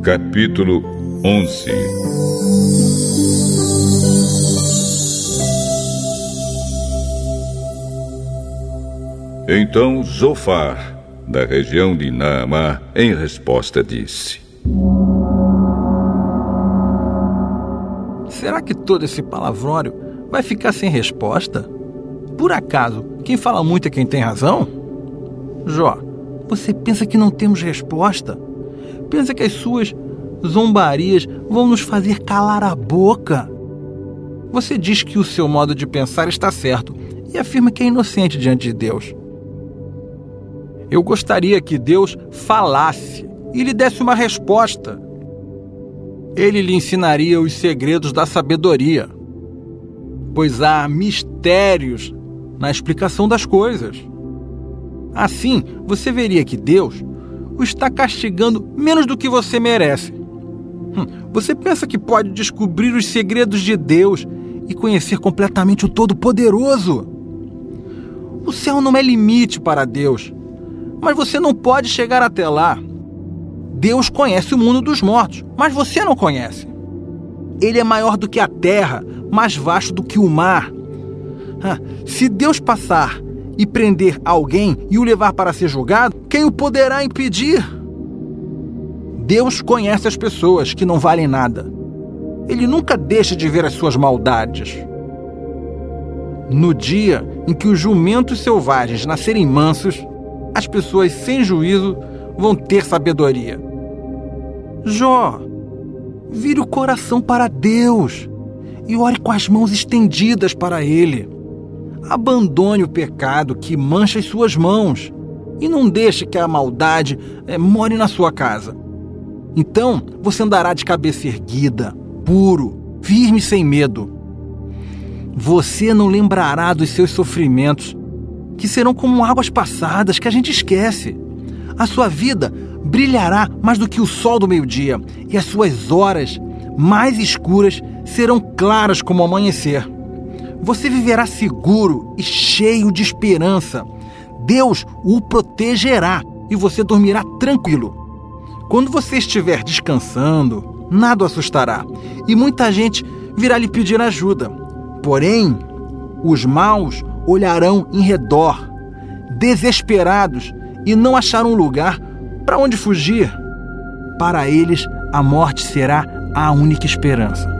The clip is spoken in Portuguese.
Capítulo 11. Então Zofar, da região de Naama, em resposta disse: será que todo esse palavrório vai ficar sem resposta? Por acaso, quem fala muito é quem tem razão? Jó, você pensa que não temos resposta? Pensa que as suas zombarias vão nos fazer calar a boca? Você diz que o seu modo de pensar está certo e afirma que é inocente diante de Deus. Eu gostaria que Deus falasse e lhe desse uma resposta. Ele lhe ensinaria os segredos da sabedoria, pois há mistérios na explicação das coisas. Assim, você veria que Deus o está castigando menos do que você merece. Você pensa que pode descobrir os segredos de Deus e conhecer completamente o Todo-Poderoso? O céu não é limite para Deus, mas você não pode chegar até lá. Deus conhece o mundo dos mortos, mas você não conhece. Ele é maior do que a terra, mais vasto do que o mar. Se Deus passar e prender alguém e o levar para ser julgado, quem o poderá impedir? Deus conhece as pessoas que não valem nada. Ele nunca deixa de ver as suas maldades. No dia em que os jumentos selvagens nascerem mansos, as pessoas sem juízo vão ter sabedoria. Jó, vire o coração para Deus e ore com as mãos estendidas para Ele. Abandone o pecado que mancha as suas mãos e não deixe que a maldade more na sua casa. Então você andará de cabeça erguida, puro, firme e sem medo. Você não lembrará dos seus sofrimentos, que serão como águas passadas que a gente esquece. A sua vida brilhará mais do que o sol do meio-dia, e as suas horas mais escuras serão claras como o amanhecer. Você viverá seguro e cheio de esperança. Deus o protegerá e você dormirá tranquilo. Quando você estiver descansando, nada o assustará, e muita gente virá lhe pedir ajuda. Porém, os maus olharão em redor, desesperados, e não acharam lugar para onde fugir. Para eles, a morte será a única esperança.